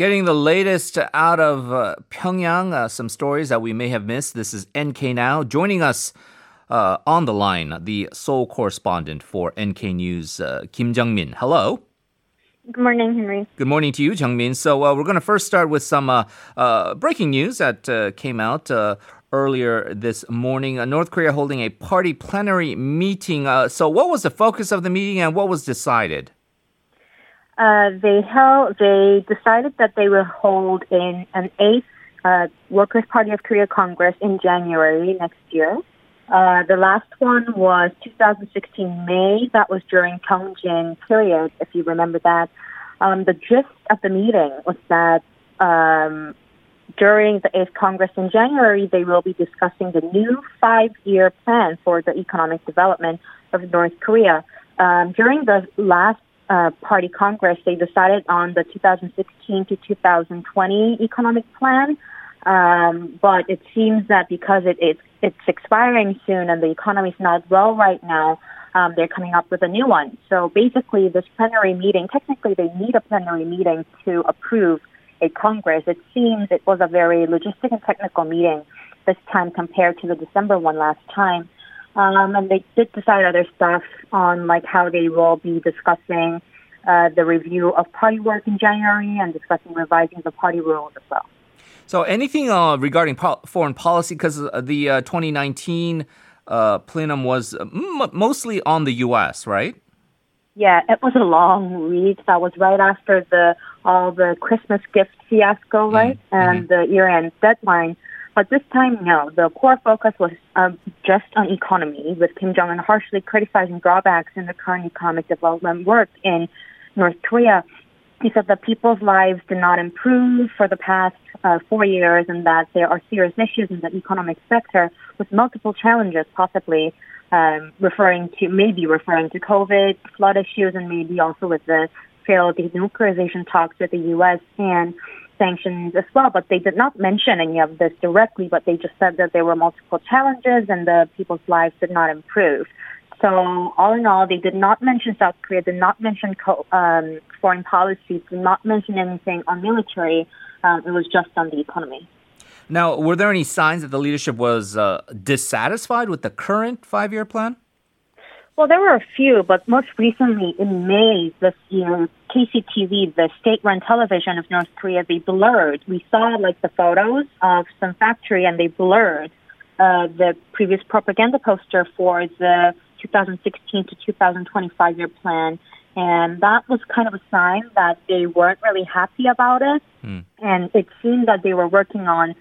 Getting the latest out of Pyongyang, some stories that we may have missed. This is NK Now. Joining us on the line, the Seoul correspondent for NK News, Kim Jong-min. Hello. Good morning, Henry. Good morning to you, Jung-min. So we're going to first start with some breaking news that came out earlier this morning. North Korea holding a party plenary meeting. So what was the focus of the meeting and what was decided? They decided that they will hold an 8th Workers' Party of Korea Congress in January next year. The last one was 2016 May. That was during Pyeongjin period, if you remember that. The gist of the meeting was that during the 8th Congress in January, they will be discussing the new 5-year plan for the economic development of North Korea. During the last Party Congress, they decided on the 2016 to 2020 economic plan. But it seems that because it's expiring soon and the economy is not well right now, they're coming up with a new one. So basically this plenary meeting, technically they need a plenary meeting to approve a Congress. It seems it was a very logistic and technical meeting this time compared to the December one last time. And they did decide other stuff on like how they will be discussing the review of party work in January and discussing revising the party rules as well. So anything regarding foreign policy, because the 2019 plenum was mostly on the U.S., right? Yeah, it was a long read. That was right after all the Christmas gift fiasco, right? Mm-hmm. And the year-end deadline. But this time, no. The core focus was just on economy, with Kim Jong-un harshly criticizing drawbacks in the current economic development work in North Korea. He said that people's lives did not improve for the past 4 years and that there are serious issues in the economic sector with multiple challenges, possibly referring to COVID, flood issues, and maybe also with the failed denuclearization talks with the U.S. and sanctions as well. But they did not mention any of this directly, but they just said that there were multiple challenges and the people's lives did not improve. So all in all, they did not mention South Korea, did not mention foreign policy, did not mention anything on military. It was just on the economy. Now, were there any signs that the leadership was dissatisfied with the current 5-year plan? Well, there were a few, but most recently in May this year, KCTV, the state-run television of North Korea, they blurred. We saw like the photos of some factory and they blurred the previous propaganda poster for the 2016 to 2025 year plan. And that was kind of a sign that they weren't really happy about it. Mm. And it seemed that they were working on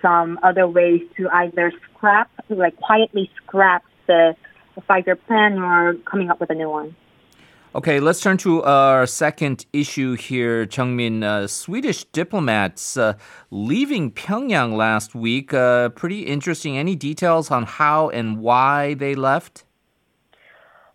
some other ways to either quietly scrap the 5-year plan or coming up with a new one. Okay, let's turn to our second issue here, Jung-min. Swedish diplomats leaving Pyongyang last week. Pretty interesting. Any details on how and why they left?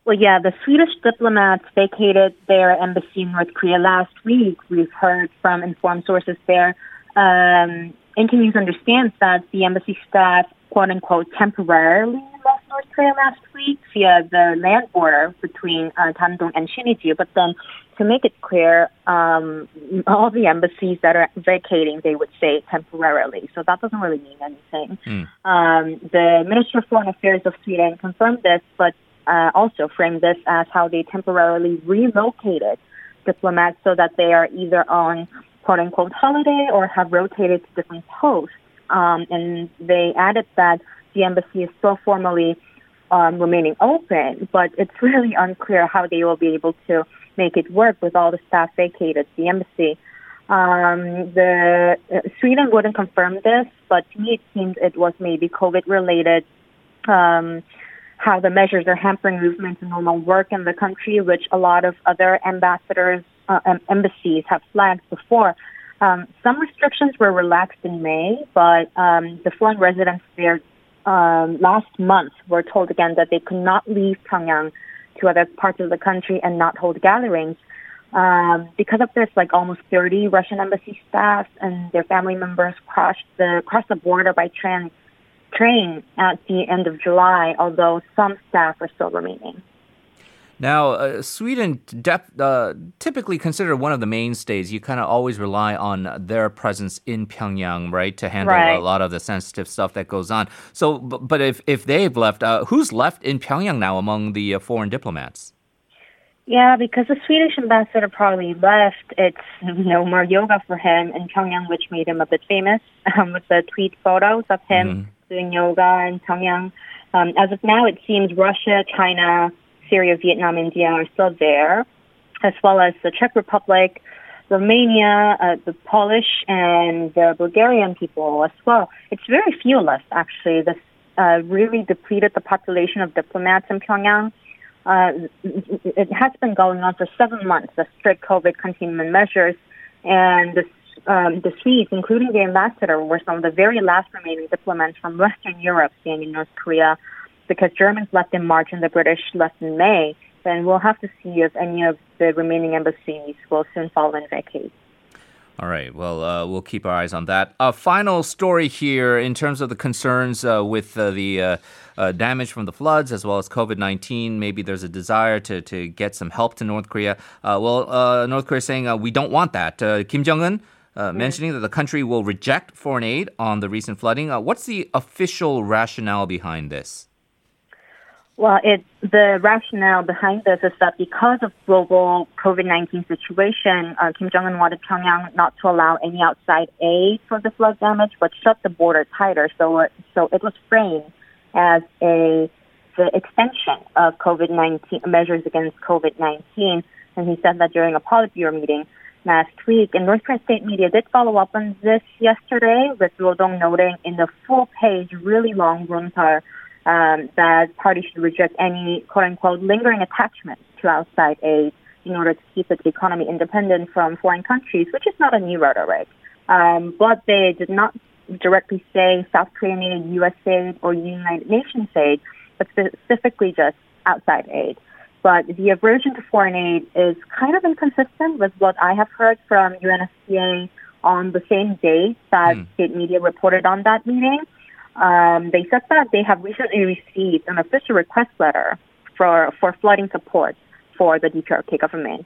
Well, yeah, the Swedish diplomats vacated their embassy in North Korea last week. We've heard from informed sources there. NK News understands that the embassy staff, quote-unquote, temporarily left North Korea last week via the land border between Dandong and Sinuiju. But then, to make it clear, all the embassies that are vacating, they would say temporarily. So that doesn't really mean anything. Mm. The Minister of Foreign Affairs of Sweden confirmed this, but also framed this as how they temporarily relocated diplomats so that they are either on quote-unquote holiday or have rotated to different posts. And they added that the embassy is still formally remaining open, but it's really unclear how they will be able to make it work with all the staff vacated the embassy. Sweden wouldn't confirm this, but to me it seems it was maybe COVID-related, how the measures are hampering movement and normal work in the country, which a lot of other embassies have flagged before. Some restrictions were relaxed in May, but the foreign residents there last month were told again that they could not leave Pyongyang to other parts of the country and not hold gatherings. Because of this, like almost 30 Russian embassy staff and their family members crossed the border by train at the end of July, although some staff are still remaining. Now, Sweden, typically considered one of the mainstays. You kind of always rely on their presence in Pyongyang, right, to handle a lot of the sensitive stuff that goes on. So, but if they've left, who's left in Pyongyang now among the foreign diplomats? Yeah, because the Swedish ambassador probably left. It's no more yoga for him in Pyongyang, which made him a bit famous with the tweet photos of him doing yoga in Pyongyang. As of now, it seems Russia, China, Syria, Vietnam, India are still there, as well as the Czech Republic, Romania, the Polish, and the Bulgarian people as well. It's very few left, actually. This really depleted the population of diplomats in Pyongyang. It has been going on for 7 months, the strict COVID containment measures, and the Swedes, including the ambassador, were some of the very last remaining diplomats from Western Europe staying in North Korea, because Germans left in March and the British left in May. Then we'll have to see if any of the remaining embassies will soon fall in vacate. All right. Well, we'll keep our eyes on that. A final story here in terms of the concerns with the damage from the floods as well as COVID-19. Maybe there's a desire to get some help to North Korea. North Korea saying we don't want that. Kim Jong-un mentioning that the country will reject foreign aid on the recent flooding. What's the official rationale behind this? Well, the rationale behind this is that because of global COVID-19 situation, Kim Jong-un wanted Pyongyang not to allow any outside aid for the flood damage, but shut the border tighter. So it was framed as the extension of COVID-19 measures against COVID-19. And he said that during a Politburo meeting last week. And North Korean state media did follow up on this yesterday, with Rodong noting in the full-page, really long runtar that parties should reject any quote-unquote lingering attachment to outside aid in order to keep its economy independent from foreign countries, which is not a new rhetoric. But they did not directly say South Korean aid, U.S. aid, or United Nations aid, but specifically just outside aid. But the aversion to foreign aid is kind of inconsistent with what I have heard from UNFPA on the same day that state media reported on that meeting. They said that they have recently received an official request letter for flooding support for the DPRK government.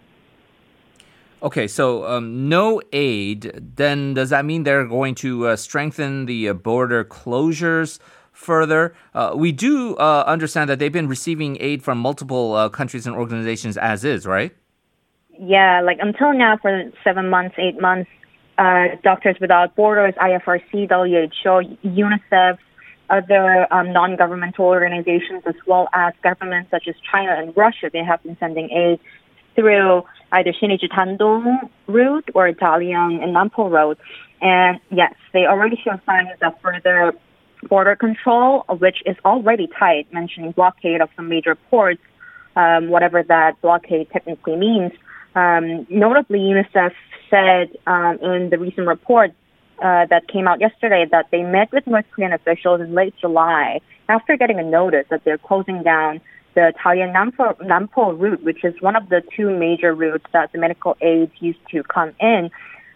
Okay, so no aid. Then does that mean they're going to strengthen the border closures further? We do understand that they've been receiving aid from multiple countries and organizations as is, right? Yeah, like until now for 7 months, 8 months, Doctors Without Borders, IFRC, WHO, UNICEF, other non-governmental organizations, as well as governments such as China and Russia, they have been sending aid through either Sinuiju Dandong route or Dalian and Nampo road. And yes, they already show signs of further border control, which is already tight, mentioning blockade of some major ports, whatever that blockade technically means. Notably, UNICEF said in the recent report that came out yesterday that they met with North Korean officials in late July after getting a notice that they're closing down the Dalian-Nampo route, which is one of the two major routes that the medical aids used to come in.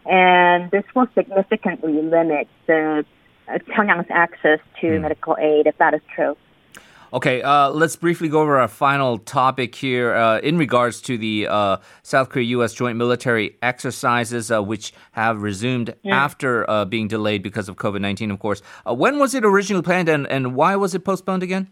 And this will significantly limit the Pyongyang's access to medical aid, if that is true. Okay, let's briefly go over our final topic here in regards to the South Korea-U.S. joint military exercises, which have resumed after being delayed because of COVID-19, of course. When was it originally planned, and why was it postponed again?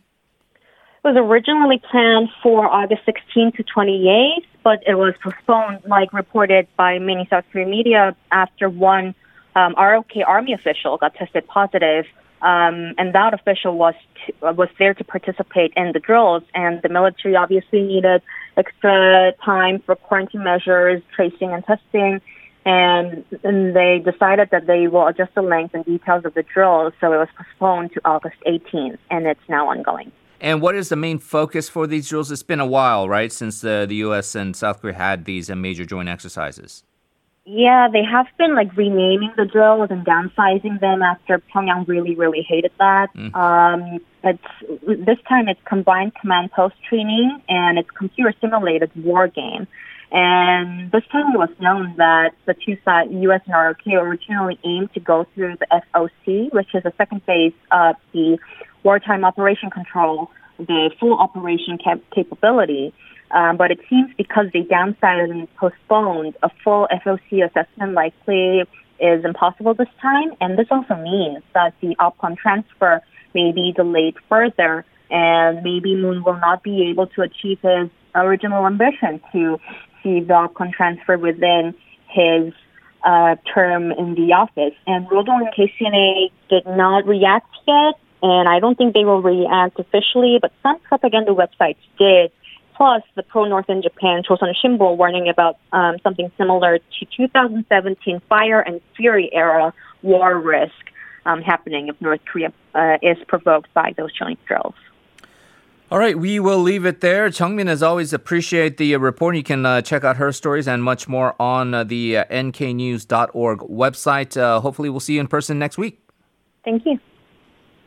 It was originally planned for August 16 to 28, but it was postponed, like reported by many South Korean media, after one ROK army official got tested positive. And that official was there to participate in the drills, and the military obviously needed extra time for quarantine measures, tracing and testing, and they decided that they will adjust the length and details of the drills, so it was postponed to August 18th, and it's now ongoing. And what is the main focus for these drills? It's been a while, right, since the U.S. and South Korea had these major joint exercises. Yeah, they have been like renaming the drills and downsizing them after Pyongyang really, really hated that. This time it's combined command post training, and it's computer simulated war game. And this time it was known that the two sides, U.S. and ROK, originally aimed to go through the FOC, which is the second phase of the wartime operation control, the full operation capability. But it seems because they downsized and postponed, a full FOC assessment likely is impossible this time. And this also means that the OPCON transfer may be delayed further, and maybe Moon will not be able to achieve his original ambition to see the OPCON transfer within his term in the office. And Rodong and KCNA did not react yet, and I don't think they will react officially, but some propaganda websites did. Plus, the pro-North in Japan, Chosun Shinbo, warning about something similar to 2017 fire and fury era war risk happening if North Korea is provoked by those joint drills. All right, we will leave it there. Jeongmin, as always, appreciate the report. You can check out her stories and much more on the nknews.org website. Hopefully, we'll see you in person next week. Thank you.